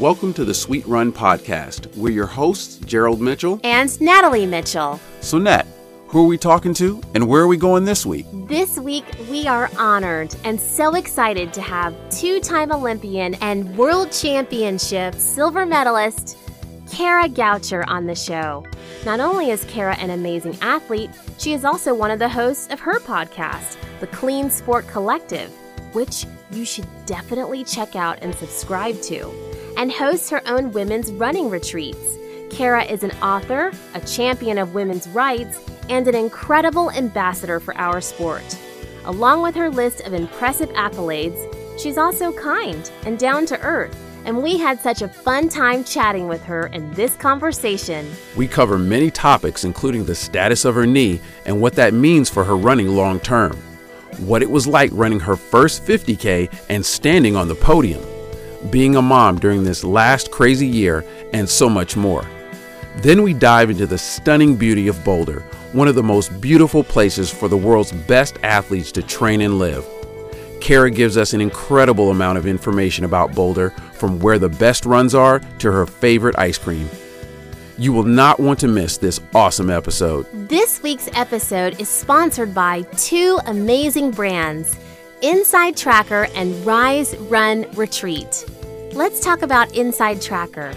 Welcome to the Sweet Run Podcast. We're your hosts, Gerald Mitchell and Natalie Mitchell. So Nat, who are we talking to and where are we going this week? This week, we are honored and so excited to have two-time Olympian and World Championship silver medalist, Kara Goucher on the show. Not only is Kara an amazing athlete, she is also one of the hosts of her podcast, The Clean Sport Collective, which you should definitely check out and subscribe to, and hosts her own women's running retreats. Kara is an author, a champion of women's rights, and an incredible ambassador for our sport. Along with her list of impressive accolades, she's also kind and down to earth, and we had such a fun time chatting with her in this conversation. We cover many topics, including the status of her knee and what that means for her running long term, what it was like running her first 50K and standing on the podium, being a mom during this last crazy year, and so much more. Then we dive into the stunning beauty of Boulder, one of the most beautiful places for the world's best athletes to train and live. Kara gives us an incredible amount of information about Boulder, from where the best runs are to her favorite ice cream. You will not want to miss this awesome episode. This week's episode is sponsored by two amazing brands, Inside Tracker and Rise Run Retreat. Let's talk about Inside Tracker.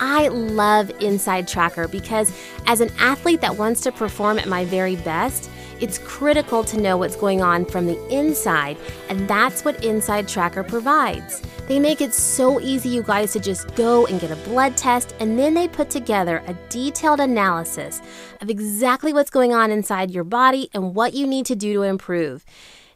I love Inside Tracker because as an athlete that wants to perform at my very best, it's critical to know what's going on from the inside, and that's what Inside Tracker provides. They make it so easy, you guys, to just go and get a blood test, and then they put together a detailed analysis of exactly what's going on inside your body and what you need to do to improve.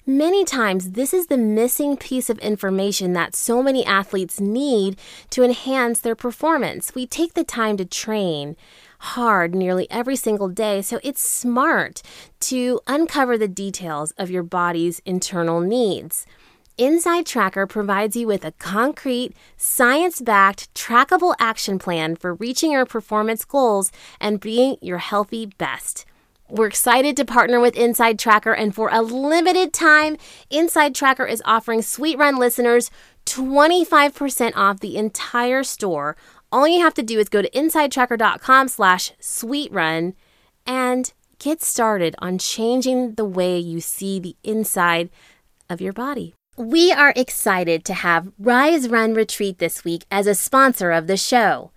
Many times, this is the missing piece of information that so many athletes need to enhance their performance. We take the time to train hard nearly every single day, so it's smart to uncover the details of your body's internal needs. Inside Tracker provides you with a concrete, science-backed, trackable action plan for reaching your performance goals and being your healthy best. We're excited to partner with Inside Tracker, and for a limited time, Inside Tracker is offering Sweet Run listeners 25% off the entire store. All you have to do is go to insidetracker.com/sweetrun and get started on changing the way you see the inside of your body. We are excited to have Rise Run Retreat this week as a sponsor of the show.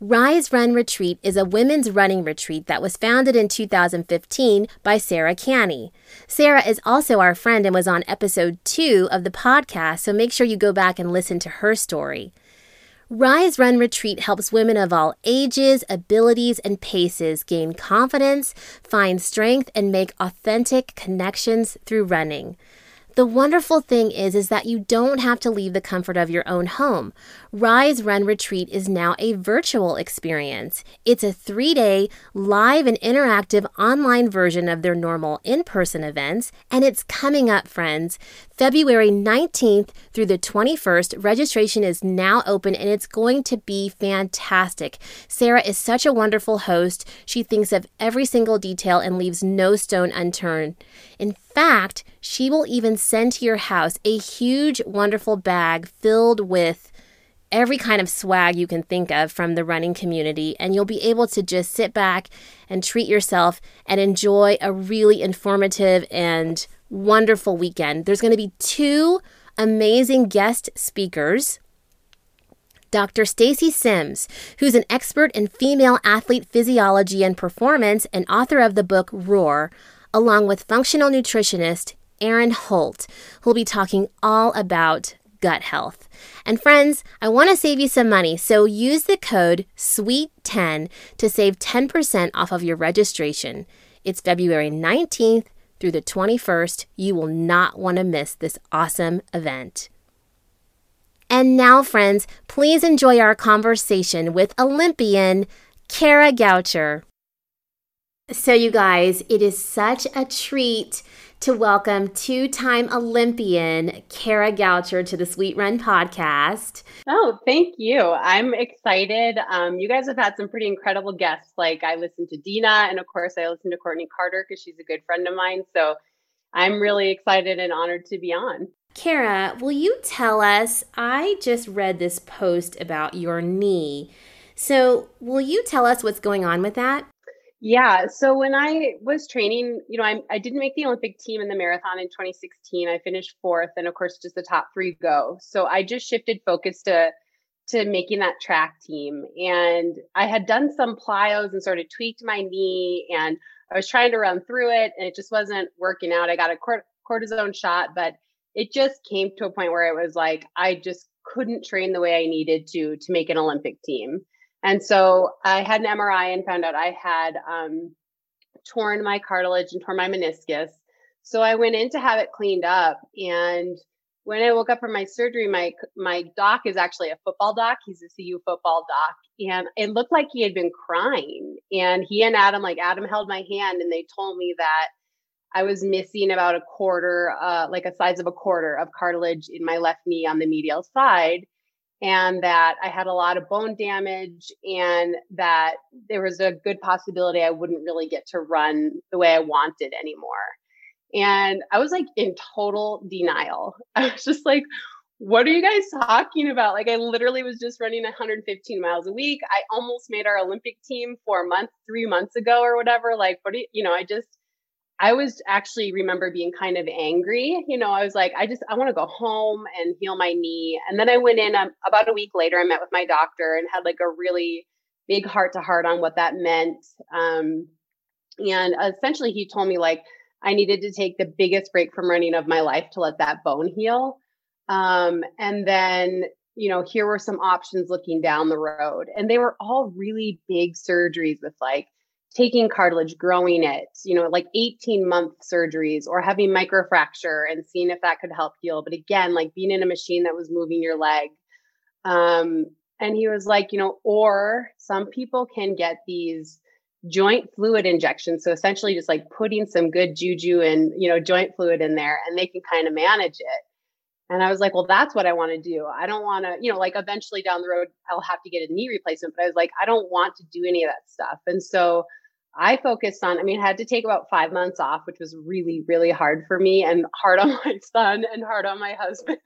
Rise Run Retreat is a women's running retreat that was founded in 2015 by Sarah Canney. Sarah is also our friend and was on episode 2 of the podcast, so make sure you go back and listen to her story. Rise Run Retreat helps women of all ages, abilities, and paces gain confidence, find strength, and make authentic connections through running. The wonderful thing is that you don't have to leave the comfort of your own home. Rise Run Retreat is now a virtual experience. It's a 3-day live and interactive online version of their normal in-person events, and it's coming up, friends. February 19th through the 21st, registration is now open, and it's going to be fantastic. Sarah is such a wonderful host. She thinks of every single detail and leaves no stone unturned. In fact, she will even send to your house a huge, wonderful bag filled with every kind of swag you can think of from the running community, and you'll be able to just sit back and treat yourself and enjoy a really informative and wonderful weekend. There's going to be two amazing guest speakers. Dr. Stacy Sims, who's an expert in female athlete physiology and performance and author of the book Roar, along with functional nutritionist Erin Holt, who'll be talking all about gut health. And friends, I want to save you some money, so use the code SWEET10 to save 10% off of your registration. It's February 19th through the 21st. You will not want to miss this awesome event. And now, friends, please enjoy our conversation with Olympian Kara Goucher. So you guys, it is such a treat to welcome two-time Olympian Kara Goucher to the Sweet Run Podcast. Oh, thank you. I'm excited. You guys have had some pretty incredible guests. Like, I listened to Dina, and of course I listened to Courtney Carter because she's a good friend of mine. So I'm really excited and honored to be on. Kara, will you tell us, I just read this post about your knee. So will you tell us what's going on with that? Yeah. So when I was training, you know, I didn't make the Olympic team in the marathon in 2016. I finished fourth, and of course, just the top three go. So I just shifted focus to making that track team. And I had done some plyos and sort of tweaked my knee, and I was trying to run through it, and it just wasn't working out. I got a cortisone shot, but it just came to a point where it was like, I just couldn't train the way I needed to make an Olympic team. And so I had an MRI and found out I had torn my cartilage and torn my meniscus. So I went in to have it cleaned up. And when I woke up from my surgery, my doc is actually a football doc. He's a CU football doc. And it looked like he had been crying. And he and Adam, Adam held my hand, and they told me that I was missing about a quarter, like a size of a quarter of cartilage in my left knee on the medial side, and that I had a lot of bone damage, and that there was a good possibility I wouldn't really get to run the way I wanted anymore. And I was like in total denial. I was just like, what are you guys talking about? Like, I literally was just running 115 miles a week. I almost made our Olympic team 3 months ago or whatever. Like, what do you, you know, I was actually remember being kind of angry. You know, I was like, I want to go home and heal my knee. And then I went in about a week later, I met with my doctor and had like a really big heart-to-heart on what that meant. And essentially he told me like, I needed to take the biggest break from running of my life to let that bone heal. And then, you know, here were some options looking down the road, and they were all really big surgeries with like, taking cartilage, growing it, you know, like 18-month surgeries, or having microfracture and seeing if that could help heal. But again, like being in a machine that was moving your leg. And he was like, you know, or some people can get these joint fluid injections. So essentially just like putting some good juju and, you know, joint fluid in there, and they can kind of manage it. And I was like, well, that's what I want to do. I don't want to, you know, like eventually down the road, I'll have to get a knee replacement. But I was like, I don't want to do any of that stuff. And so I focused on, I had to take about 5 months off, which was really, really hard for me, and hard on my son and hard on my husband.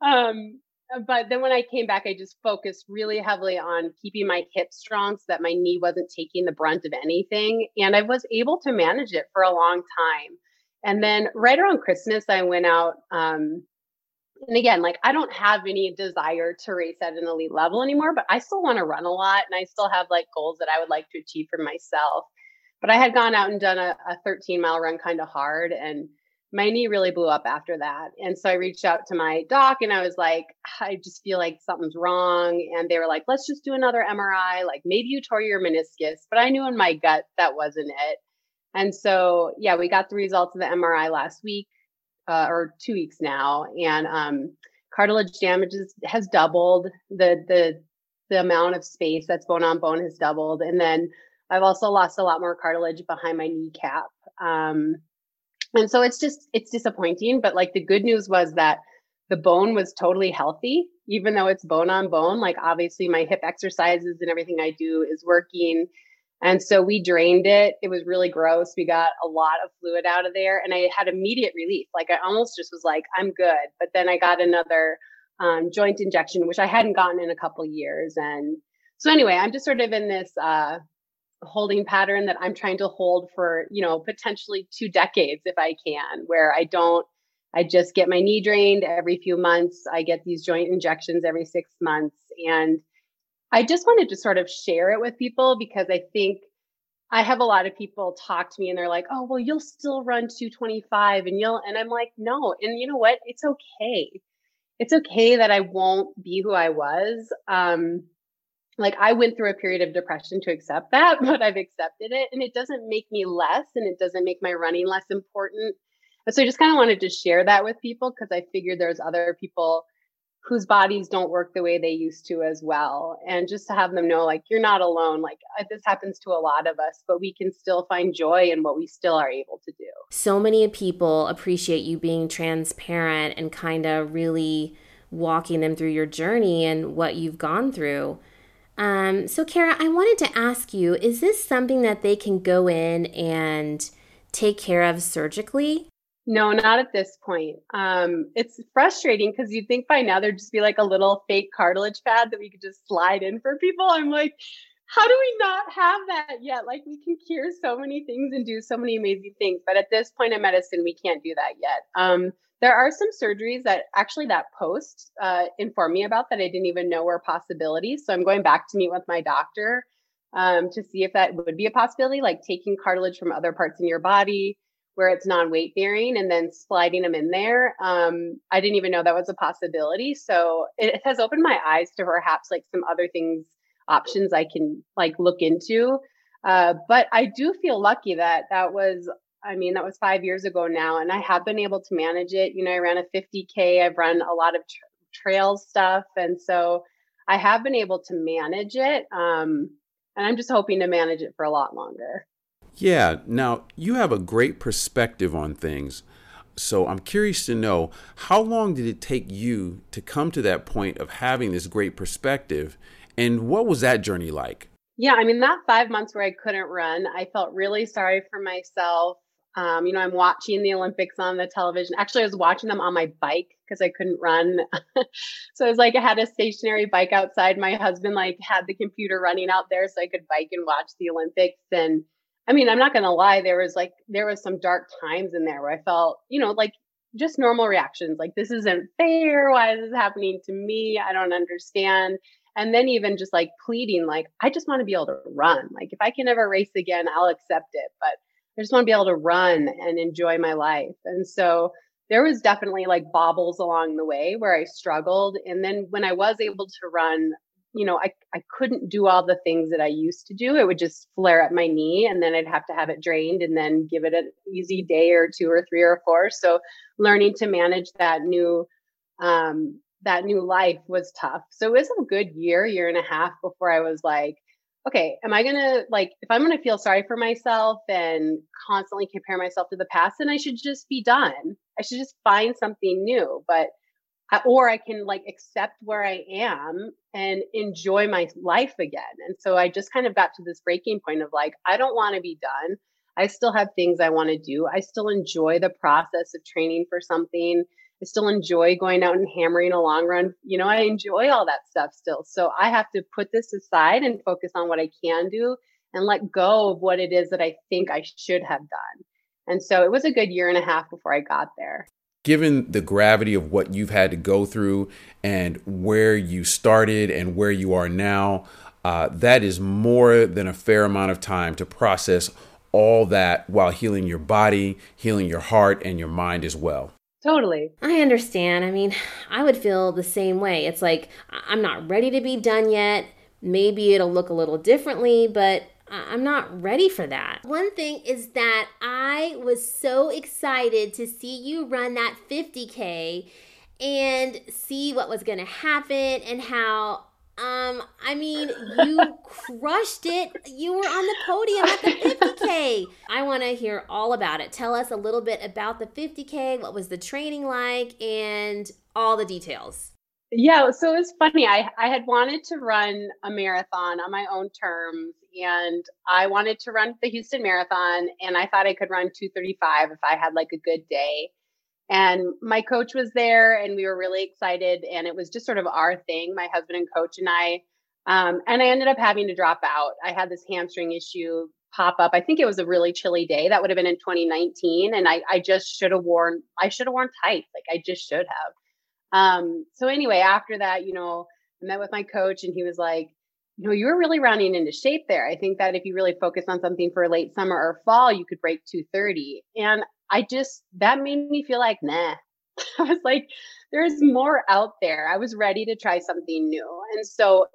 But then when I came back, I just focused really heavily on keeping my hips strong so that my knee wasn't taking the brunt of anything. And I was able to manage it for a long time. And then right around Christmas, I went out. And again, like I don't have any desire to race at an elite level anymore, but I still want to run a lot. And I still have like goals that I would like to achieve for myself. But I had gone out and done a 13-mile run kind of hard. And my knee really blew up after that. And so I reached out to my doc, and I was like, I just feel like something's wrong. And they were like, let's just do another MRI. Like maybe you tore your meniscus. But I knew in my gut that wasn't it. And so, yeah, we got the results of the MRI last week, or 2 weeks now, and cartilage damage has doubled. The amount of space that's bone on bone has doubled, and then I've also lost a lot more cartilage behind my kneecap. And so it's disappointing, but like the good news was that the bone was totally healthy, even though it's bone on bone. Like obviously, my hip exercises and everything I do is working. And so we drained it. It was really gross. We got a lot of fluid out of there, and I had immediate relief. Like I almost just was like, I'm good. But then I got another joint injection, which I hadn't gotten in a couple years. And so anyway, I'm just sort of in this holding pattern that I'm trying to hold for, you know, potentially 2 decades if I can, where I just get my knee drained every few months. I get these joint injections every 6 months, and I just wanted to sort of share it with people, because I think I have a lot of people talk to me and they're like, oh, well, you'll still run 225 and I'm like, no. And you know what? It's okay. It's okay that I won't be who I was. Like I went through a period of depression to accept that, but I've accepted it, and it doesn't make me less, and it doesn't make my running less important. And so I just kind of wanted to share that with people, because I figured there's other people whose bodies don't work the way they used to as well. And just to have them know, like, you're not alone. Like this happens to a lot of us, but we can still find joy in what we still are able to do. So many people appreciate you being transparent and kind of really walking them through your journey and what you've gone through. So Kara, I wanted to ask you, is this something that they can go in and take care of surgically? No, not at this point. It's frustrating because you'd think by now there'd just be like a little fake cartilage pad that we could just slide in for people. I'm like, how do we not have that yet? Like, we can cure so many things and do so many amazing things. But at this point in medicine, we can't do that yet. There are some surgeries that actually that post informed me about that I didn't even know were possibilities. So I'm going back to meet with my doctor to see if that would be a possibility, like taking cartilage from other parts in your body where it's non-weight bearing and then sliding them in there. I didn't even know that was a possibility. So it has opened my eyes to perhaps like some other things, options I can like look into. But I do feel lucky that that was 5 years ago now, and I have been able to manage it. You know, I ran a 50K, I've run a lot of trail stuff. And so I have been able to manage it. And I'm just hoping to manage it for a lot longer. Yeah. Now, you have a great perspective on things. So I'm curious to know, how long did it take you to come to that point of having this great perspective? And what was that journey like? Yeah, I mean, that 5 months where I couldn't run, I felt really sorry for myself. You know, I'm watching the Olympics on the television. Actually, I was watching them on my bike because I couldn't run. So it was like I had a stationary bike outside. My husband like had the computer running out there so I could bike and watch the Olympics. And I mean, I'm not going to lie, there was some dark times in there where I felt, you know, like just normal reactions. Like, this isn't fair. Why is this happening to me? I don't understand. And then even just like pleading, like, I just want to be able to run. Like, if I can ever race again, I'll accept it. But I just want to be able to run and enjoy my life. And so there was definitely like bobbles along the way where I struggled. And then when I was able to run, you know, I couldn't do all the things that I used to do. It would just flare up my knee, and then I'd have to have it drained and then give it an easy day or two or three or four. So learning to manage that new life was tough. So it was a good year and a half before I was like, okay, am I going to like, if I'm going to feel sorry for myself and constantly compare myself to the past, then I should just be done. I should just find something new, or I can like accept where I am and enjoy my life again. And so I just kind of got to this breaking point of like, I don't want to be done. I still have things I want to do. I still enjoy the process of training for something. I still enjoy going out and hammering a long run. You know, I enjoy all that stuff still. So I have to put this aside and focus on what I can do and let go of what it is that I think I should have done. And so it was a good year and a half before I got there. Given the gravity of what you've had to go through and where you started and where you are now, that is more than a fair amount of time to process all that while healing your body, healing your heart, and your mind as well. Totally. I understand. I mean, I would feel the same way. It's like, I'm not ready to be done yet. Maybe it'll look a little differently, but I'm not ready for that. One thing is that I was so excited to see you run that 50K and see what was going to happen and how, I mean, you crushed it. You were on the podium at the 50K. I want to hear all about it. Tell us a little bit about the 50K. What was the training like and all the details? Yeah. So it was funny. I had wanted to run a marathon on my own terms, and I wanted to run the Houston Marathon, and I thought I could run 2:35 if I had like a good day. And my coach was there, and we were really excited, and it was just sort of our thing, my husband and coach and I. And I ended up having to drop out. I had this hamstring issue pop up. I think it was a really chilly day. That would have been in 2019. And I should have worn tights. Like, I just should have. So anyway, after that, you know, I met with my coach, and he was like, you know, you're really rounding into shape there. I think that if you really focus on something for late summer or fall, you could break 2:30. And that made me feel like, nah. I was like, there's more out there. I was ready to try something new. And so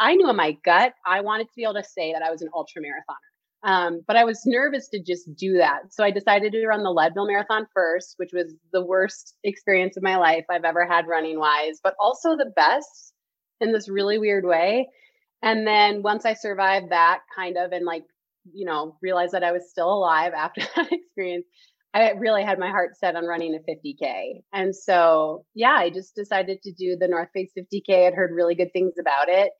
I knew in my gut, I wanted to be able to say that I was an ultra marathoner. But I was nervous to just do that. So I decided to run the Leadville Marathon first, which was the worst experience of my life I've ever had running wise, but also the best in this really weird way. And then once I survived that kind of, and like, you know, realized that I was still alive after that experience, I really had my heart set on running a 50K. And so, yeah, I just decided to do the North Face 50K. I'd heard really good things about it.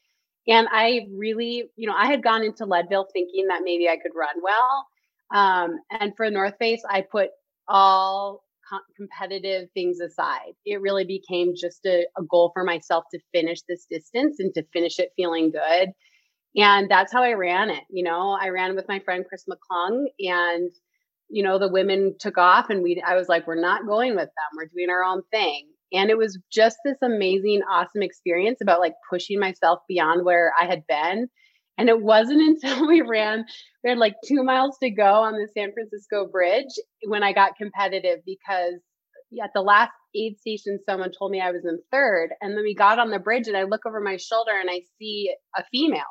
And I really, you know, I had gone into Leadville thinking that maybe I could run well. And for North Face, I put all competitive things aside. It really became just a goal for myself to finish this distance and to finish it feeling good. And that's how I ran it. You know, I ran with my friend Chris McClung, and, you know, the women took off, and I was like, we're not going with them. We're doing our own thing. And it was just this amazing, awesome experience about like pushing myself beyond where I had been. And it wasn't until we had like 2 miles to go on the San Francisco bridge when I got competitive, because at the last aid station, someone told me I was in third. And then we got on the bridge, and I look over my shoulder and I see a female.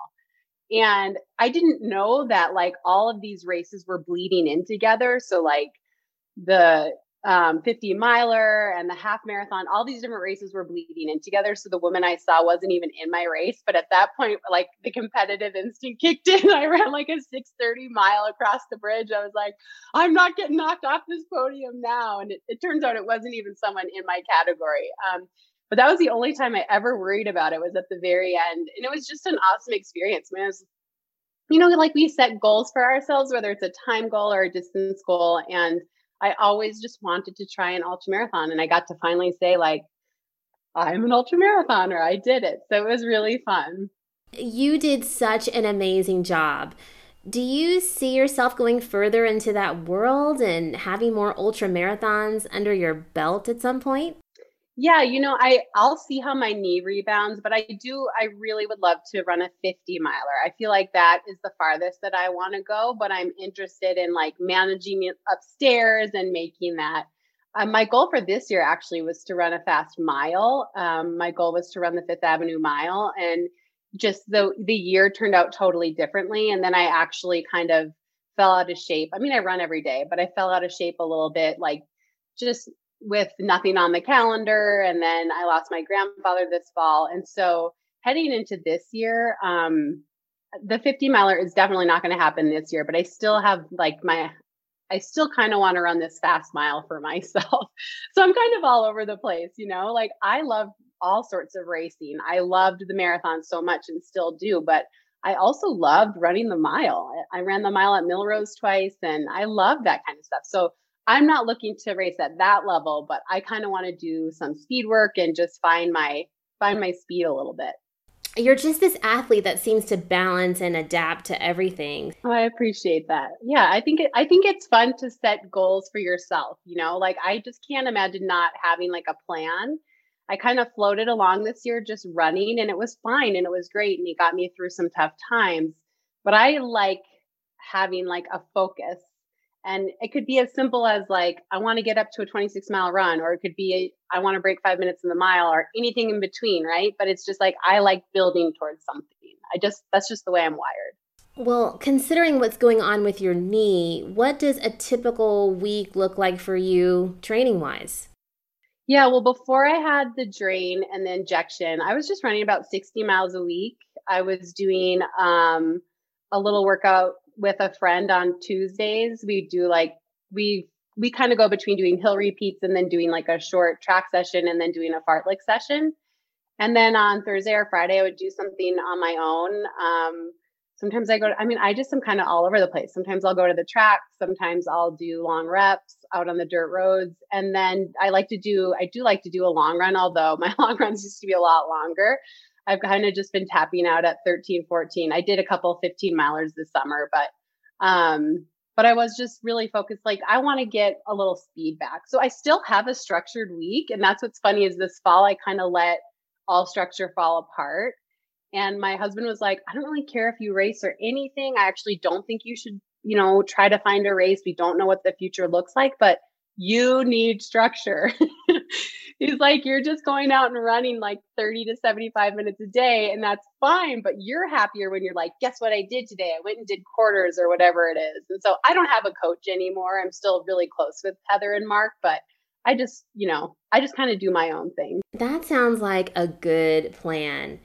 And I didn't know that like all of these races were bleeding in together. So like the 50 miler and the half marathon, all these different races were bleeding in together. So the woman I saw wasn't even in my race. But at that point, like the competitive instinct kicked in. I ran like a 6:30 mile across the bridge. I was like, I'm not getting knocked off this podium now. And it turns out it wasn't even someone in my category. But that was the only time I ever worried about it, was at the very end. And it was just an awesome experience. I mean, it was, you know, like we set goals for ourselves, whether it's a time goal or a distance goal. And I always just wanted to try an ultramarathon, and I got to finally say, like, I'm an ultramarathoner. I did it. So it was really fun. You did such an amazing job. Do you see yourself going further into that world and having more ultramarathons under your belt at some point? Yeah, you know, I'll see how my knee rebounds, but I really would love to run a 50 miler. I feel like that is the farthest that I want to go, but I'm interested in like managing it upstairs and making that. My goal for this year actually was to run a fast mile. My goal was to run the Fifth Avenue mile, and just the year turned out totally differently. And then I actually kind of fell out of shape. I mean, I run every day, but I fell out of shape a little bit, like just with nothing on the calendar. And then I lost my grandfather this fall. And so heading into this year, the 50 miler is definitely not going to happen this year, but I still have like I still kind of want to run this fast mile for myself. So I'm kind of all over the place, you know, like I love all sorts of racing. I loved the marathon so much and still do, but I also loved running the mile. I ran the mile at Milrose twice, and I love that kind of stuff. So I'm not looking to race at that level, but I kind of want to do some speed work and just find my speed a little bit. You're just this athlete that seems to balance and adapt to everything. Oh, I appreciate that. Yeah, I think it's fun to set goals for yourself, you know? Like I just can't imagine not having like a plan. I kind of floated along this year just running, and it was fine and it was great, and it got me through some tough times. But I like having like a focus. And it could be as simple as like, I want to get up to a 26 mile run, or it could be, I want to break 5 minutes in the mile, or anything in between, right? But it's just like, I like building towards something. That's just the way I'm wired. Well, considering what's going on with your knee, what does a typical week look like for you training wise? Yeah, well, before I had the drain and the injection, I was just running about 60 miles a week. I was doing a little workout with a friend on Tuesdays. We do like, we kind of go between doing hill repeats and then doing like a short track session and then doing a fartlek session. And then on Thursday or Friday, I would do something on my own. Sometimes I just am kind of all over the place. Sometimes I'll go to the track. Sometimes I'll do long reps out on the dirt roads. And then I do like to do a long run, although my long runs used to be a lot longer. I've kind of just been tapping out at 13, 14. I did a couple 15 milers this summer, but I was just really focused. Like I want to get a little speed back. So I still have a structured week. And that's what's funny is this fall, I kind of let all structure fall apart. And my husband was like, I don't really care if you race or anything. I actually don't think you should, you know, try to find a race. We don't know what the future looks like, but you need structure. He's like, you're just going out and running like 30 to 75 minutes a day, and that's fine, but you're happier when you're like, guess what I did today? I went and did quarters or whatever it is. And so I don't have a coach anymore. I'm still really close with Heather and Mark, but I just kind of do my own thing. That sounds like a good plan.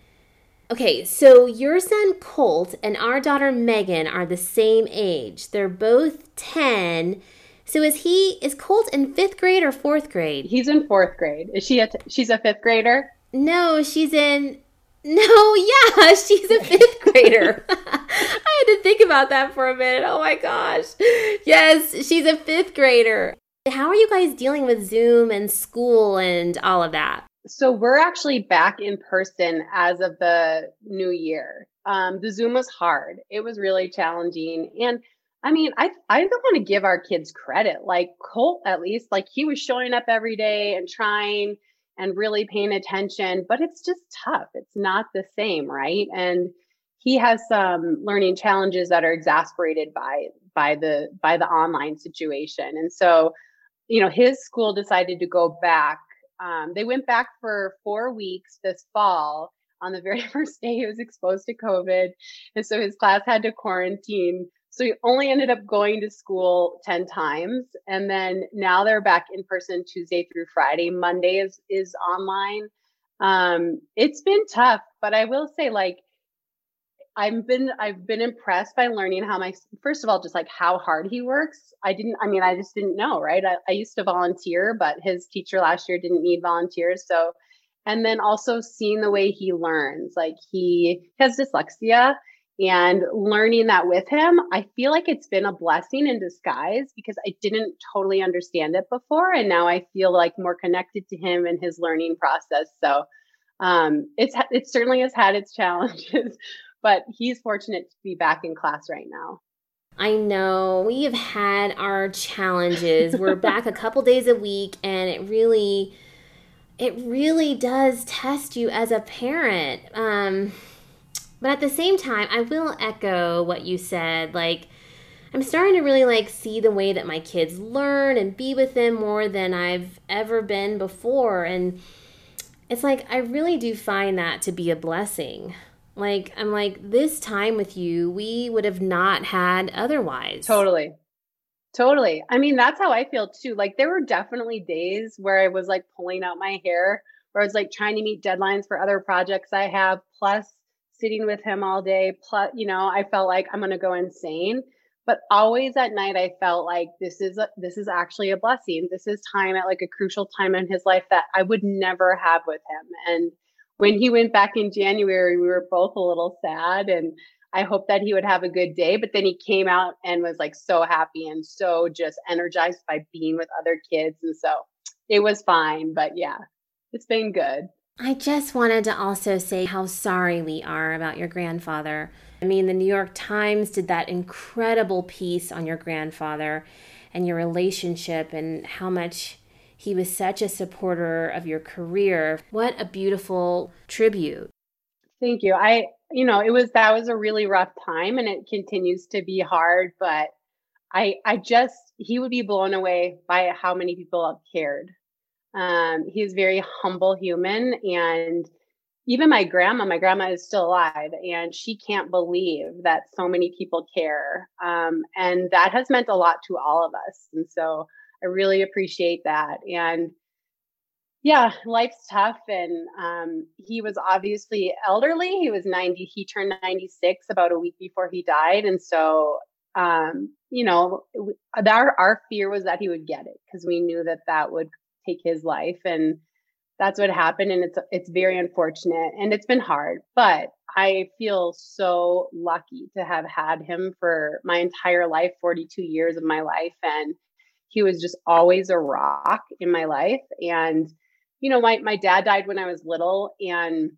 Okay, so your son Colt and our daughter Megan are the same age. They're both 10. So is Colt in fifth grade or fourth grade? He's in fourth grade. She's a fifth grader? No, she's in No, yeah, she's a fifth grader. I had to think about that for a minute. Oh my gosh. Yes, she's a fifth grader. How are you guys dealing with Zoom and school and all of that? So we're actually back in person as of the new year. The Zoom was hard. It was really challenging. And I mean, I don't want to give our kids credit. Like Colt, at least, like he was showing up every day and trying and really paying attention, but it's just tough. It's not the same, right? And he has some learning challenges that are exacerbated by the online situation. And so, you know, his school decided to go back. They went back for 4 weeks this fall. On the very first day, he was exposed to COVID. And so his class had to quarantine. So he only ended up going to school 10 times. And then now they're back in person Tuesday through Friday. Monday is online. It's been tough, but I will say, like, I've been impressed by learning how first of all, just like how hard he works. I just didn't know, right? I used to volunteer, but his teacher last year didn't need volunteers. So, and then also seeing the way he learns, like he has dyslexia, and learning that with him, I feel like it's been a blessing in disguise because I didn't totally understand it before. And now I feel like more connected to him and his learning process. So it certainly has had its challenges, but he's fortunate to be back in class right now. I know. We have had our challenges. We're back a couple days a week, and it really does test you as a parent. But at the same time, I will echo what you said. Like, I'm starting to really like see the way that my kids learn and be with them more than I've ever been before. And it's like, I really do find that to be a blessing. Like, I'm like, this time with you, we would have not had otherwise. Totally. I mean, that's how I feel too. Like, there were definitely days where I was like pulling out my hair, where I was like trying to meet deadlines for other projects I have, plus sitting with him all day. Plus, you know, I felt like I'm going to go insane, but always at night, I felt like this is actually a blessing. This is time at like a crucial time in his life that I would never have with him. And when he went back in January, we were both a little sad, and I hoped that he would have a good day, but then he came out and was like so happy and so just energized by being with other kids. And so it was fine, but yeah, it's been good. I just wanted to also say how sorry we are about your grandfather. I mean, the New York Times did that incredible piece on your grandfather and your relationship and how much he was such a supporter of your career. What a beautiful tribute. Thank you. That was a really rough time, and it continues to be hard, but he would be blown away by how many people have cared. He's a very humble human, and even my grandma is still alive, and she can't believe that so many people care. And that has meant a lot to all of us. And so I really appreciate that. And yeah, life's tough. And he was obviously elderly. He was 90. He turned 96 about a week before he died. And so, you know, our fear was that he would get it, because we knew that would take his life. And that's what happened. And it's very unfortunate. And it's been hard. But I feel so lucky to have had him for my entire life, 42 years of my life. And he was just always a rock in my life. And you know, my dad died when I was little, and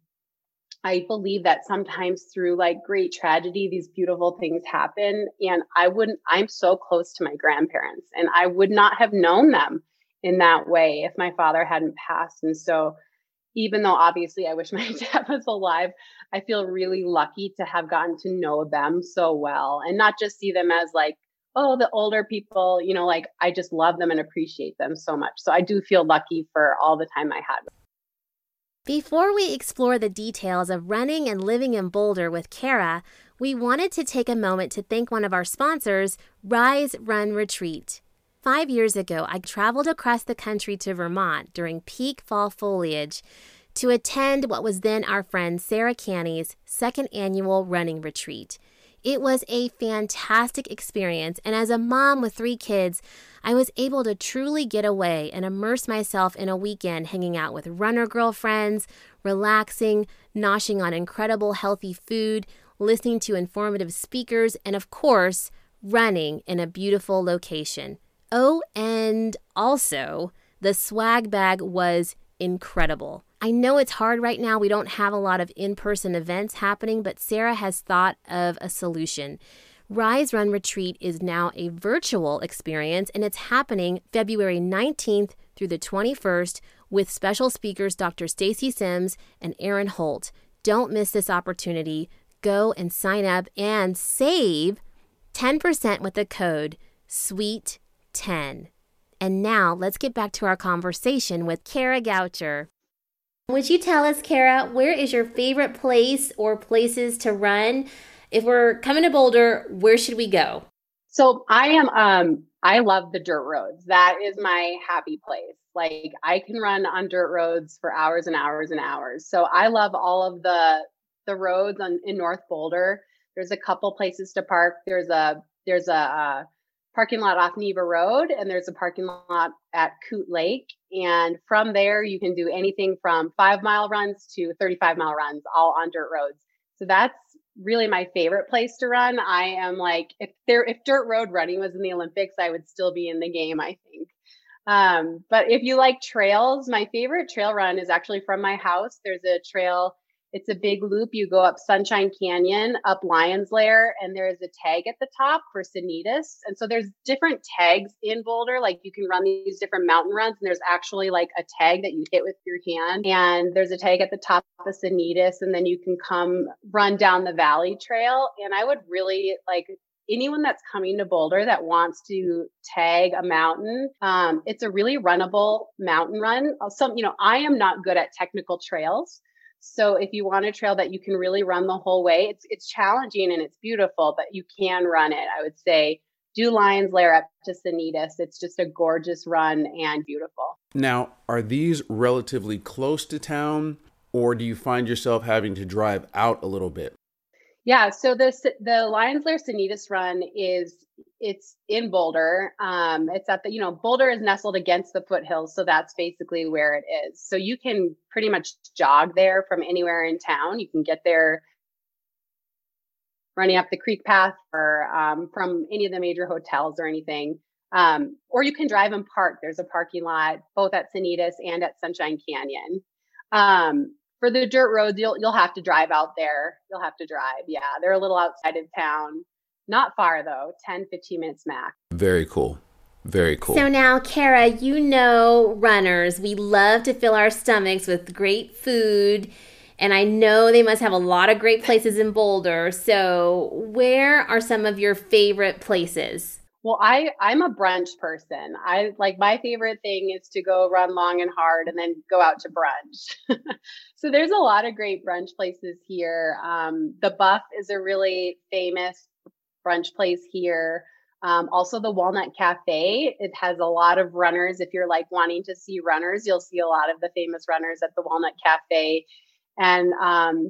I believe that sometimes through like great tragedy, these beautiful things happen. And I'm so close to my grandparents, and I would not have known them in that way if my father hadn't passed. And so even though obviously I wish my dad was alive, I feel really lucky to have gotten to know them so well, and not just see them as like, oh, the older people, you know, like I just love them and appreciate them so much. So I do feel lucky for all the time I had. Before we explore the details of running and living in Boulder with Kara, we wanted to take a moment to thank one of our sponsors, Rise Run Retreat. 5 years ago, I traveled across the country to Vermont during peak fall foliage to attend what was then our friend Sarah Canney's second annual running retreat. It was a fantastic experience, and as a mom with 3 kids, I was able to truly get away and immerse myself in a weekend hanging out with runner girlfriends, relaxing, noshing on incredible healthy food, listening to informative speakers, and of course, running in a beautiful location. Oh, and also, the swag bag was incredible. I know it's hard right now. We don't have a lot of in-person events happening, but Sarah has thought of a solution. Rise Run Retreat is now a virtual experience, and it's happening February 19th through the 21st with special speakers Dr. Stacy Sims and Erin Holt. Don't miss this opportunity. Go and sign up and save 10% with the code SWEET10. And now let's get back to our conversation with Kara Goucher. Would you tell us, Kara, where is your favorite place or places to run? If we're coming to Boulder, where should we go? So I love the dirt roads. That is my happy place. Like, I can run on dirt roads for hours and hours and hours. So I love all of the roads in North Boulder. There's a couple places to park. There's a parking lot off Neba Road, and there's a parking lot at Coot Lake. And from there, you can do anything from 5-mile runs to 35-mile runs, all on dirt roads. So that's really my favorite place to run. I am like, if dirt road running was in the Olympics, I would still be in the game, I think. But if you like trails, my favorite trail run is actually from my house. There's a trail. It's a big loop. You go up Sunshine Canyon, up Lion's Lair, and there's a tag at the top for Sanitas. And so there's different tags in Boulder. Like, you can run these different mountain runs, and there's actually like a tag that you hit with your hand. And there's a tag at the top of Sanitas, and then you can come run down the Valley Trail. And I would really like anyone that's coming to Boulder that wants to tag a mountain, it's a really runnable mountain run. I am not good at technical trails. So if you want a trail that you can really run the whole way, it's challenging and it's beautiful, but you can run it. I would say do Lion's Lair up to Sanitas. It's just a gorgeous run and beautiful. Now, are these relatively close to town, or do you find yourself having to drive out a little bit? Yeah, so the Lion's Lair Sanitas run it's in Boulder. It's at Boulder is nestled against the foothills, so that's basically where it is. So you can pretty much jog there from anywhere in town. You can get there running up the creek path or from any of the major hotels or anything. Or you can drive and park. There's a parking lot both at Sanitas and at Sunshine Canyon. For the dirt roads, you'll have to drive out there. You'll have to drive. Yeah, they're a little outside of town. Not far, though. 10, 15 minutes max. Very cool. Very cool. So now, Kara, runners, we love to fill our stomachs with great food. And I know they must have a lot of great places in Boulder. So where are some of your favorite places? Well, I'm a brunch person. My favorite thing is to go run long and hard and then go out to brunch. So there's a lot of great brunch places here. The Buff is a really famous brunch place here. Also the Walnut Cafe, it has a lot of runners. If you're wanting to see runners, you'll see a lot of the famous runners at the Walnut Cafe. And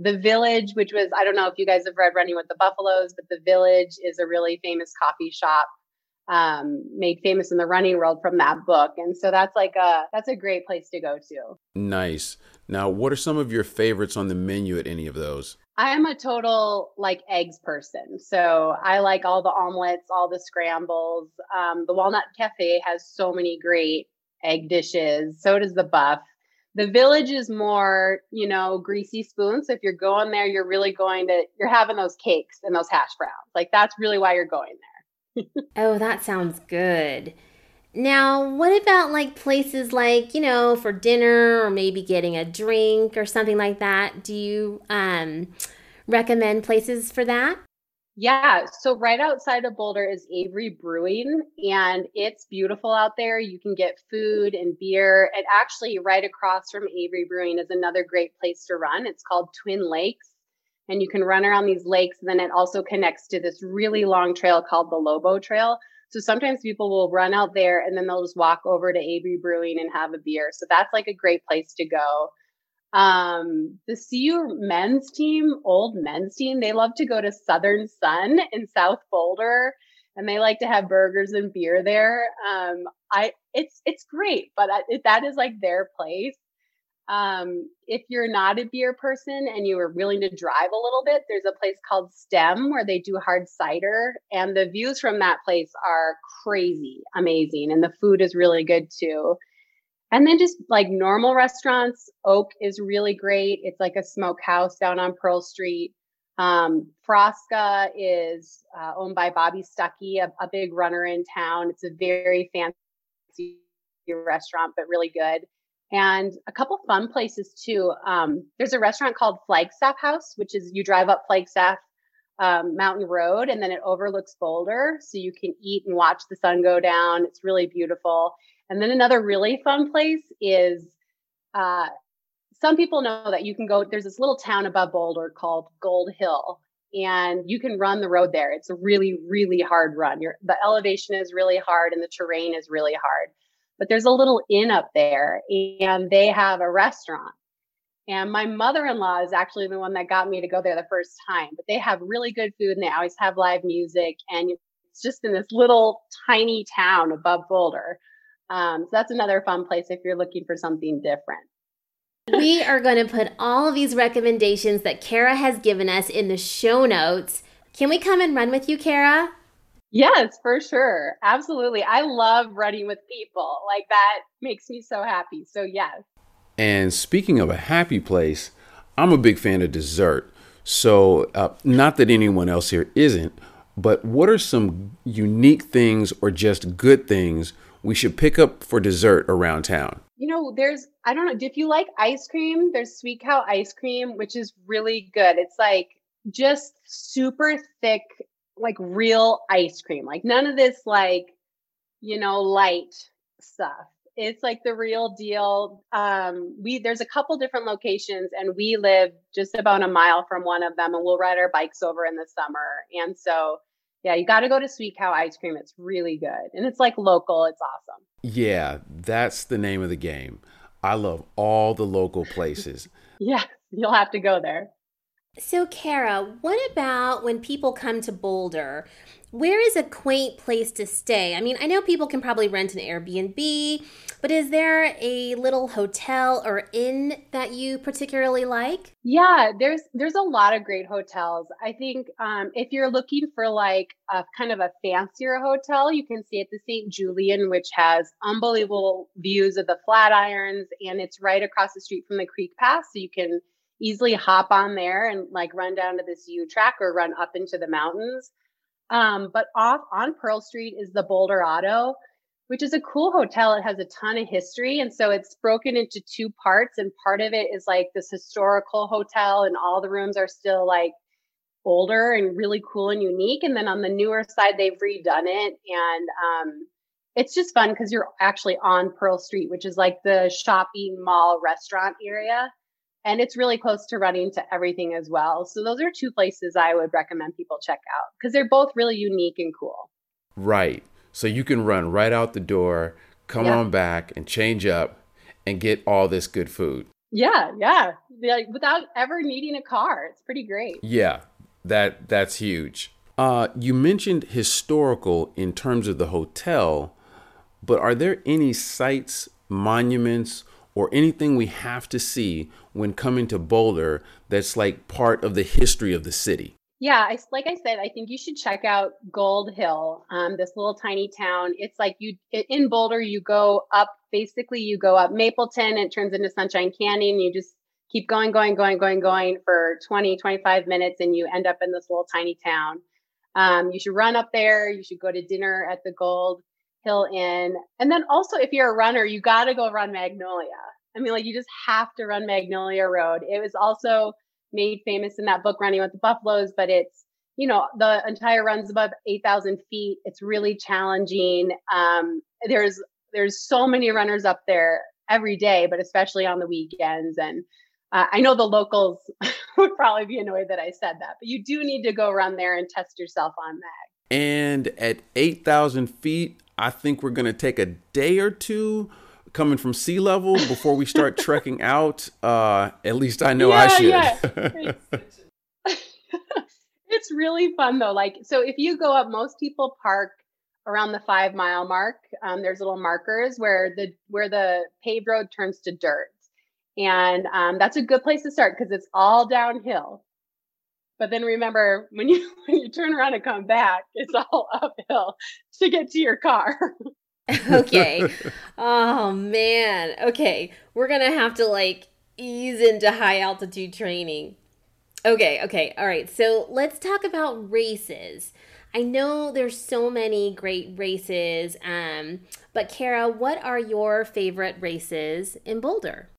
The Village, which was, I don't know if you guys have read Running with the Buffaloes, but The Village is a really famous coffee shop. Made famous in the running world from that book. And so that's a great place to go to. Nice. Now, what are some of your favorites on the menu at any of those? I am a total eggs person. So I like all the omelets, all the scrambles. The Walnut Cafe has so many great egg dishes. So does the Buff. The Village is more, greasy spoons. So if you're going there, you're really you're having those cakes and those hash browns. That's really why you're going there. Oh, that sounds good. Now, what about places for dinner or maybe getting a drink or something like that? Do you recommend places for that? Yeah. So right outside of Boulder is Avery Brewing, and it's beautiful out there. You can get food and beer. And actually right across from Avery Brewing is another great place to run. It's called Twin Lakes. And you can run around these lakes. And then it also connects to this really long trail called the Lobo Trail. So sometimes people will run out there and then they'll just walk over to Avery Brewing and have a beer. So that's a great place to go. The CU men's team, old men's team, they love to go to Southern Sun in South Boulder, and they like to have burgers and beer there. It's great, but that is like their place. If you're not a beer person and you are willing to drive a little bit, there's a place called STEM where they do hard cider, and the views from that place are crazy amazing. And the food is really good too. And then just like normal restaurants, Oak is really great. It's like a smokehouse down on Pearl Street. Frasca is owned by Bobby Stuckey, a big runner in town. It's a very fancy restaurant, but really good. And a couple fun places too. There's a restaurant called Flagstaff House, which is you drive up Flagstaff Mountain Road, and then it overlooks Boulder. So you can eat and watch the sun go down. It's really beautiful. And then another really fun place is, some people know that you can go, there's this little town above Boulder called Gold Hill, and you can run the road there. It's a really, really hard run. The elevation is really hard and the terrain is really hard. But there's a little inn up there, and they have a restaurant. And my mother-in-law is actually the one that got me to go there the first time. But they have really good food, and they always have live music. And it's just in this little tiny town above Boulder. So that's another fun place if you're looking for something different. We are going to put all of these recommendations that Kara has given us in the show notes. Can we come and run with you, Kara? Yes, for sure. Absolutely. I love running with people. Like, that makes me so happy. So, yes. And speaking of a happy place, I'm a big fan of dessert. So, not that anyone else here isn't, but what are some unique things or just good things we should pick up for dessert around town? You know, there's, I don't know, if you like ice cream, there's Sweet Cow ice cream, which is really good. It's like just super thick, like real ice cream, like none of this, like, you know, light stuff. It's like the real deal. There's a couple different locations, and we live just about a mile from one of them, and we'll ride our bikes over in the summer. And so, yeah, you got to go to Sweet Cow ice cream. It's really good. And it's like local. It's awesome. Yeah. That's the name of the game. I love all the local places. Yeah. You'll have to go there. So, Kara, what about when people come to Boulder? Where is a quaint place to stay? I mean, I know people can probably rent an Airbnb, but is there a little hotel or inn that you particularly like? Yeah, there's a lot of great hotels. I think if you're looking for like a kind of a fancier hotel, you can stay at the St. Julian, which has unbelievable views of the Flatirons, and it's right across the street from the Creek Pass, so you can easily hop on there and like run down to this U track or run up into the mountains. But off on Pearl Street is the Boulder Auto, which is a cool hotel. It has a ton of history. And so it's broken into two parts. And part of it is like this historical hotel, and all the rooms are still like older and really cool and unique. And then on the newer side, they've redone it. And it's just fun because you're actually on Pearl Street, which is like the shopping mall restaurant area. And it's really close to running to everything as well. So those are two places I would recommend people check out because they're both really unique and cool. Right. So you can run right out the door, come on back and change up and get all this good food. Yeah, yeah. Like, without ever needing a car. It's pretty great. Yeah, that's huge. You mentioned historical in terms of the hotel, but are there any sites, monuments, or anything we have to see when coming to Boulder that's like part of the history of the city? Yeah, like I said, I think you should check out Gold Hill, this little tiny town. It's like in Boulder, you go up, basically you go up Mapleton, it turns into Sunshine Canyon, you just keep going for 20, 25 minutes, and you end up in this little tiny town. You should run up there, you should go to dinner at the Gold Hill Inn. And then also, if you're a runner, you got to go run Magnolia. I mean, like, you just have to run Magnolia Road. It was also made famous in that book, Running with the Buffaloes, but it's, you know, the entire run's above 8,000 feet. It's really challenging. There's so many runners up there every day, but especially on the weekends. And I know the locals would probably be annoyed that I said that, but you do need to go run there and test yourself on that. And at 8,000 feet, I think we're going to take a day or two coming from sea level before we start trekking out. At least I know I should. It's really fun though. Like, so if you go up, most people park around the 5 mile mark. There's little markers where the paved road turns to dirt. And that's a good place to start because it's all downhill. But then remember, when you turn around and come back, it's all uphill to get to your car. Okay. Oh, man. Okay. We're going to have to ease into high altitude training. Okay. All right. So let's talk about races. I know there's so many great races, but Kara, what are your favorite races in Boulder?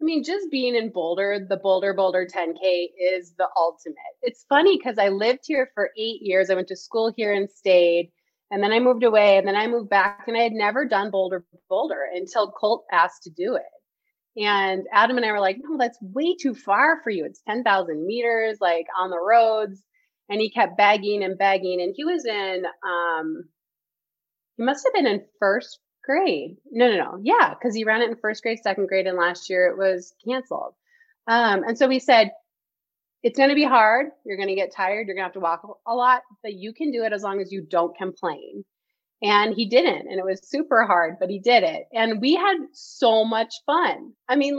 I mean, just being in Boulder, the Boulder Boulder 10K is the ultimate. It's funny because I lived here for 8 years. I went to school here and stayed, and then I moved away, and then I moved back, and I had never done Boulder Boulder until Colt asked to do it. And Adam and I were like, no, that's way too far for you. It's 10,000 meters, on the roads. And he kept bagging, and he was in, he must have been in first grade. No. Yeah. Cause he ran it in first grade, second grade. And last year it was canceled. And so we said, it's going to be hard. You're going to get tired. You're going to have to walk a lot, but you can do it as long as you don't complain. And he didn't. And it was super hard, but he did it. And we had so much fun. I mean,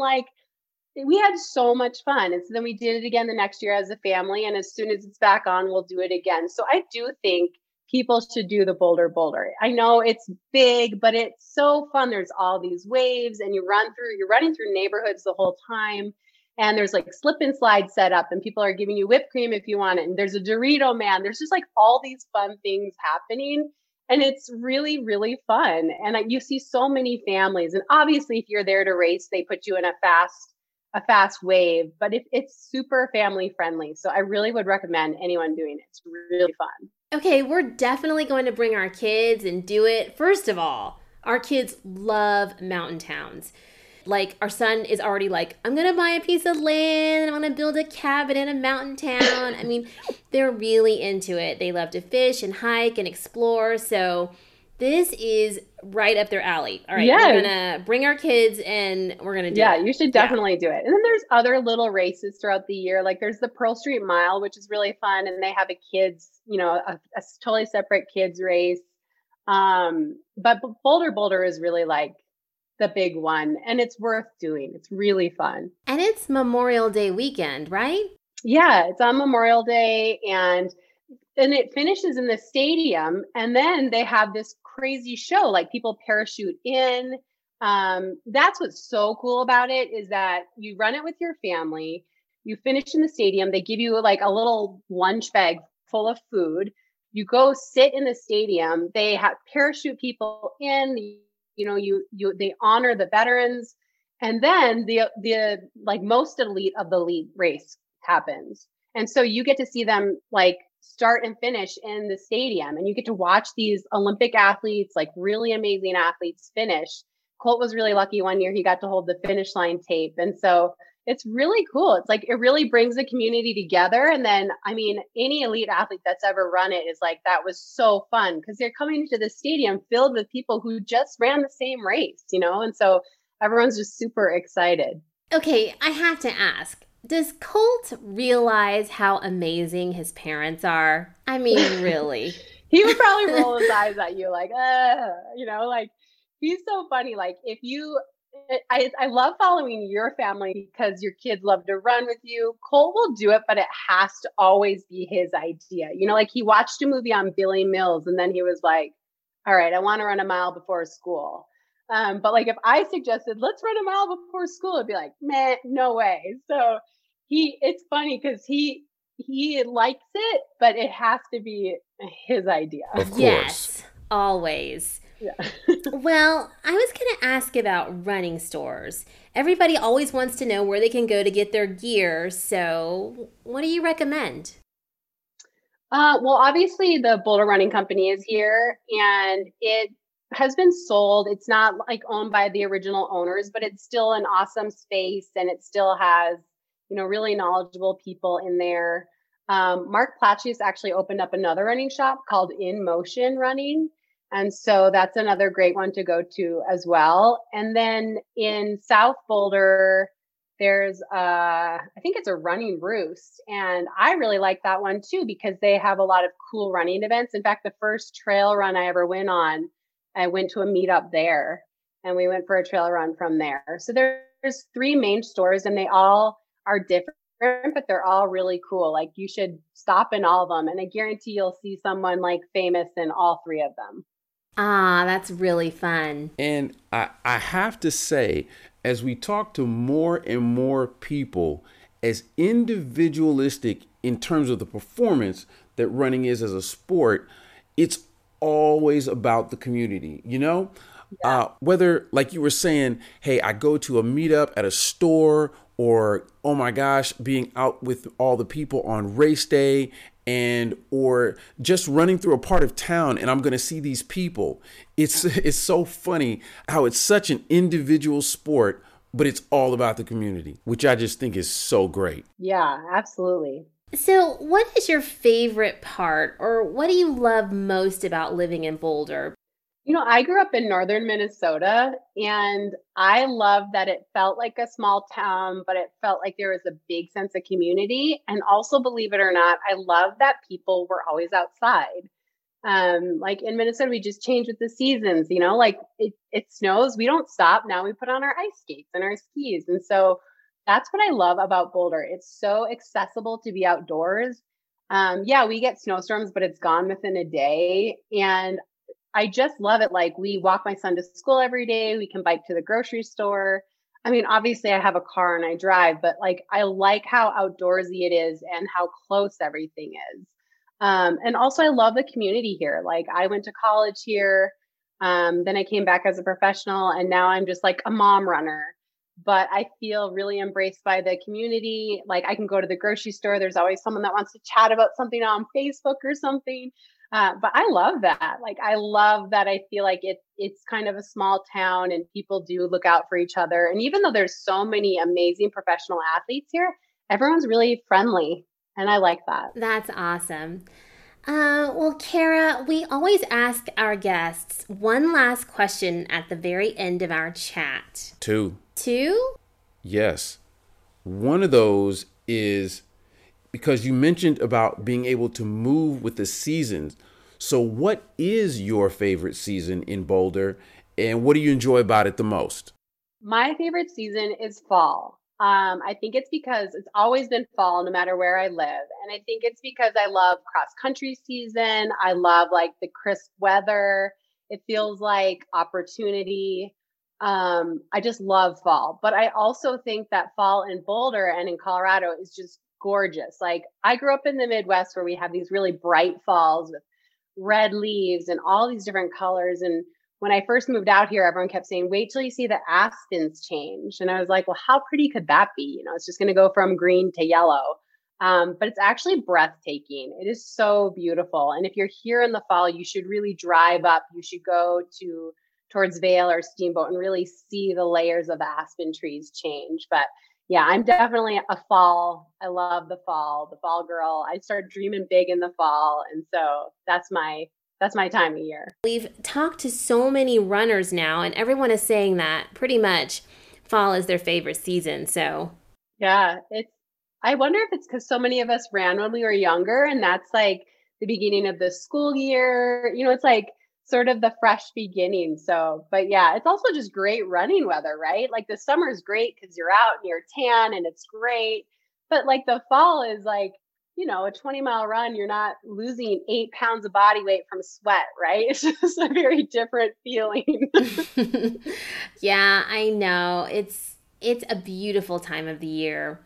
we had so much fun. And so then we did it again the next year as a family. And as soon as it's back on, we'll do it again. So I do think people should do the Boulder Boulder. I know it's big, but it's so fun. There's all these waves and you're running through neighborhoods the whole time. And there's slip and slide set up and people are giving you whipped cream if you want it. And there's a Dorito man. There's just all these fun things happening. And it's really, really fun. And you see so many families. And obviously if you're there to race, they put you in a fast wave, but it's super family friendly. So I really would recommend anyone doing it. It's really fun. Okay, we're definitely going to bring our kids and do it. First of all, our kids love mountain towns. Our son is already I'm going to buy a piece of land. I'm going to build a cabin in a mountain town. I mean, they're really into it. They love to fish and hike and explore. So this is right up their alley. All right, yes. We're going to bring our kids and we're going to do it. Yeah, you should definitely do it. And then there's other little races throughout the year. There's the Pearl Street Mile, which is really fun. And they have a kids, a totally separate kids race. But Boulder Boulder is really the big one. And it's worth doing. It's really fun. And it's Memorial Day weekend, right? Yeah, it's on Memorial Day. And it finishes in the stadium, and then they have this crazy show, people parachute in. That's what's so cool about it is that you run it with your family, you finish in the stadium, they give you a little lunch bag full of food, you go sit in the stadium, they have parachute people in, they honor the veterans, and then the most elite of the league race happens. And so you get to see them start and finish in the stadium, and you get to watch these Olympic athletes, really amazing athletes, finish. Colt was really lucky one year; he got to hold the finish line tape, and so it's really cool. It's it really brings the community together. And then, I mean, any elite athlete that's ever run it is that was so fun because they're coming into the stadium filled with people who just ran the same race, and so everyone's just super excited. Okay, I have to ask. Does Colt realize how amazing his parents are? I mean, really. He would probably roll his eyes at you he's so funny. I love following your family because your kids love to run with you. Colt will do it, but it has to always be his idea. He watched a movie on Billy Mills and then he was like, all right, I want to run a mile before school. But if I suggested, let's run a mile before school, it'd be man, no way. So it's funny because he likes it, but it has to be his idea. Of course. Yes, always. Yeah. Well, I was going to ask about running stores. Everybody always wants to know where they can go to get their gear. So what do you recommend? Well, obviously the Boulder Running Company is here and it has been sold. It's not owned by the original owners, but it's still an awesome space and it still has, really knowledgeable people in there. Mark Platchius actually opened up another running shop called In Motion Running. And so that's another great one to go to as well. And then in South Boulder, there's I think it's a running roost. And I really like that one too, because they have a lot of cool running events. In fact, the first trail run I ever went on, I went to a meetup there and we went for a trail run from there. So there's three main stores and they all are different, but they're all really cool. Like you should stop in all of them. And I guarantee you'll see someone like famous in all three of them. Ah, that's really fun. And I have to say, as we talk to more and more people, as individualistic in terms of the performance that running is as a sport, it's always about the community, you know? Yeah. Whether, like you were saying, hey, I go to a meetup at a store, or, oh my gosh, being out with all the people on race day, and or just running through a part of town and I'm going to see these people. It's so funny how it's such an individual sport, but it's all about the community, which I just think is so great. Yeah, absolutely. So what is your favorite part, or what do you love most about living in Boulder? You know, I grew up in northern Minnesota, and I loved that it felt like a small town, but it felt like there was a big sense of community. And also, believe it or not, I loved that people were always outside. Like in Minnesota, we just change with the seasons, you know, like it snows, we don't stop. Now we put on our ice skates and our skis. And so that's what I love about Boulder. It's so accessible to be outdoors. Yeah, we get snowstorms, but it's gone within a day. And I just love it. Like we walk my son to school every day. We can bike to the grocery store. I mean, obviously I have a car and I drive, but like, I like how outdoorsy it is and how close everything is. And also I love the community here. Like I went to college here. Then I came back as a professional, and now I'm just like a mom runner, but I feel really embraced by the community. Like I can go to the grocery store. There's always someone that wants to chat about something on Facebook or something. But I love that. Like, I love that. I feel like it's kind of a small town and people do look out for each other. And even though there's so many amazing professional athletes here, everyone's really friendly. And I like that. That's awesome. Well, Kara, we always ask our guests one last question at the very end of our chat. Two? Yes. One of those is, because you mentioned about being able to move with the seasons. So what is your favorite season in Boulder, and what do you enjoy about it the most? My favorite season is fall. I think it's because it's always been fall no matter where I live. And I think it's because I love cross country season. I love like the crisp weather. It feels like opportunity. I just love fall. But I also think that fall in Boulder and in Colorado is just gorgeous. Like I grew up in the Midwest where we have these really bright falls with red leaves and all these different colors. And when I first moved out here, everyone kept saying, wait till you see the aspens change. And I was like, well, how pretty could that be? You know, it's just going to go from green to yellow. But it's actually breathtaking. It is so beautiful. And if you're here in the fall, you should really drive up. You should go towards Vail or Steamboat and really see the layers of the aspen trees change. But yeah, I'm definitely a fall. I love the fall girl. I start dreaming big in the fall. And so that's my time of year. We've talked to so many runners now, and everyone is saying that pretty much fall is their favorite season. So yeah, I wonder if it's because so many of us ran when we were younger, and that's like the beginning of the school year. You know, it's like sort of the fresh beginning. So, but yeah, it's also just great running weather, right? Like the summer is great because you're out and you're tan and it's great. But like the fall is like, you know, a 20-mile run, you're not losing 8 pounds of body weight from sweat, right? It's just a very different feeling. Yeah, I know. It's a beautiful time of the year.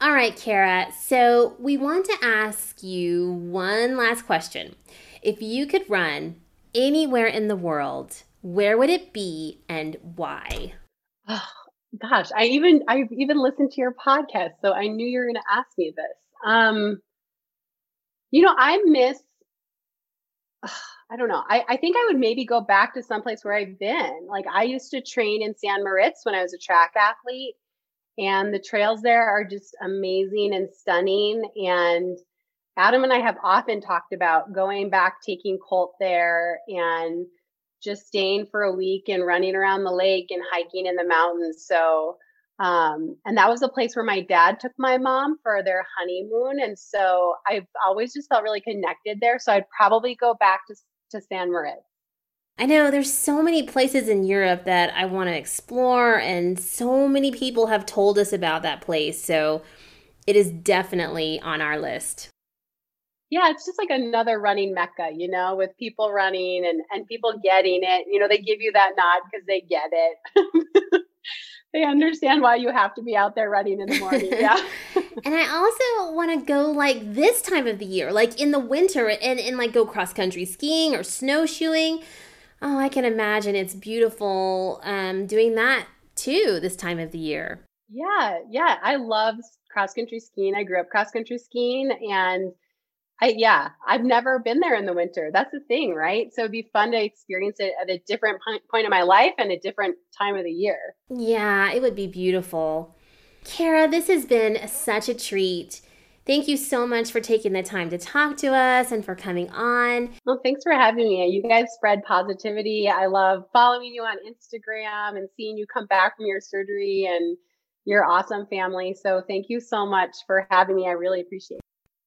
All right, Kara. So we want to ask you one last question. If you could run anywhere in the world, where would it be and why? Oh, gosh, I've even listened to your podcast, so I knew you were going to ask me this. You know, I don't know. I think I would maybe go back to someplace where I've been. Like I used to train in San Moritz when I was a track athlete, and the trails there are just amazing and stunning. And Adam and I have often talked about going back, taking Colt there, and just staying for a week and running around the lake and hiking in the mountains. So, and that was the place where my dad took my mom for their honeymoon. And so I've always just felt really connected there. So I'd probably go back to San Moritz. I know there's so many places in Europe that I want to explore, and so many people have told us about that place. So it is definitely on our list. Yeah, it's just like another running mecca, you know, with people running and people getting it. You know, they give you that nod because they get it. They understand why you have to be out there running in the morning. Yeah. And I also want to go like this time of the year, like in the winter, and like go cross-country skiing or snowshoeing. Oh, I can imagine it's beautiful doing that too this time of the year. Yeah. I love cross-country skiing. I grew up cross-country skiing, and I've never been there in the winter. That's the thing, right? So it'd be fun to experience it at a different point in my life and a different time of the year. Yeah, it would be beautiful. Kara, this has been such a treat. Thank you so much for taking the time to talk to us and for coming on. Well, thanks for having me. You guys spread positivity. I love following you on Instagram and seeing you come back from your surgery and your awesome family. So thank you so much for having me. I really appreciate it.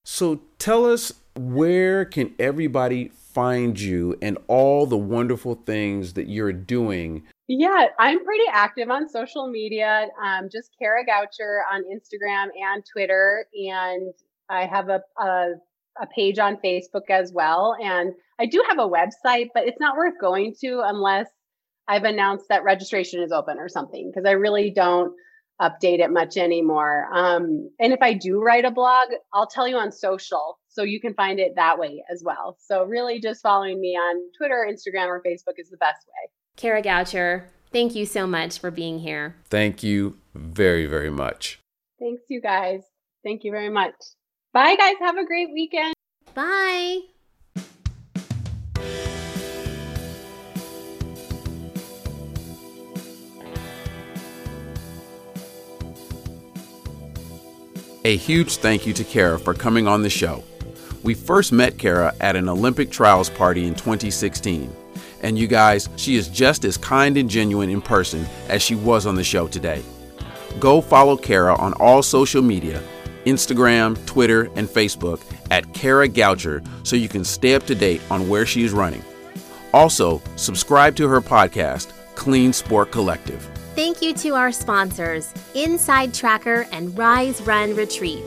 So tell us, where can everybody find you and all the wonderful things that you're doing? Yeah, I'm pretty active on social media. Just Kara Goucher on Instagram and Twitter. And I have a page on Facebook as well. And I do have a website, but it's not worth going to unless I've announced that registration is open or something, because I really don't update it much anymore. And if I do write a blog, I'll tell you on social, so you can find it that way as well. So really just following me on Twitter, Instagram, or Facebook is the best way. Kara Goucher, thank you so much for being here. Thank you very, very much. Thanks, you guys. Thank you very much. Bye, guys. Have a great weekend. Bye. A huge thank you to Kara for coming on the show. We first met Kara at an Olympic trials party in 2016. And you guys, she is just as kind and genuine in person as she was on the show today. Go follow Kara on all social media, Instagram, Twitter, and Facebook at Kara Goucher, so you can stay up to date on where she is running. Also, subscribe to her podcast, Clean Sport Collective. Thank you to our sponsors, Inside Tracker and Rise Run Retreat.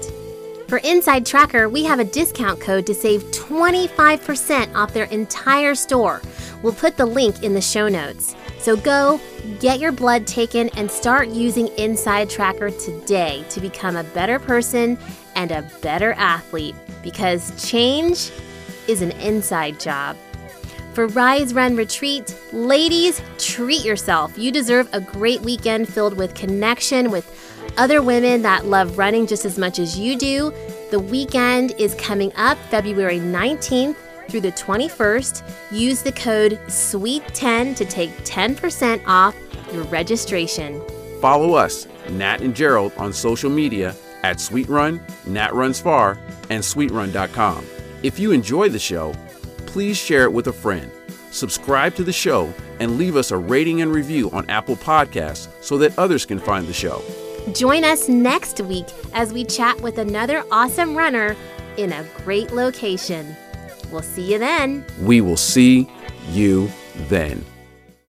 For Inside Tracker, we have a discount code to save 25% off their entire store. We'll put the link in the show notes. So go, get your blood taken, and start using Inside Tracker today to become a better person and a better athlete, because change is an inside job. For Rise Run Retreat, ladies, treat yourself. You deserve a great weekend filled with connection with other women that love running just as much as you do. The weekend is coming up February 19th through the 21st. Use the code SWEET10 to take 10% off your registration. Follow us, Nat and Gerald, on social media at SweetRun, NatRunsFar, and SweetRun.com. If you enjoy the show, please share it with a friend. Subscribe to the show and leave us a rating and review on Apple Podcasts so that others can find the show. Join us next week as we chat with another awesome runner in a great location. We'll see you then. We will see you then.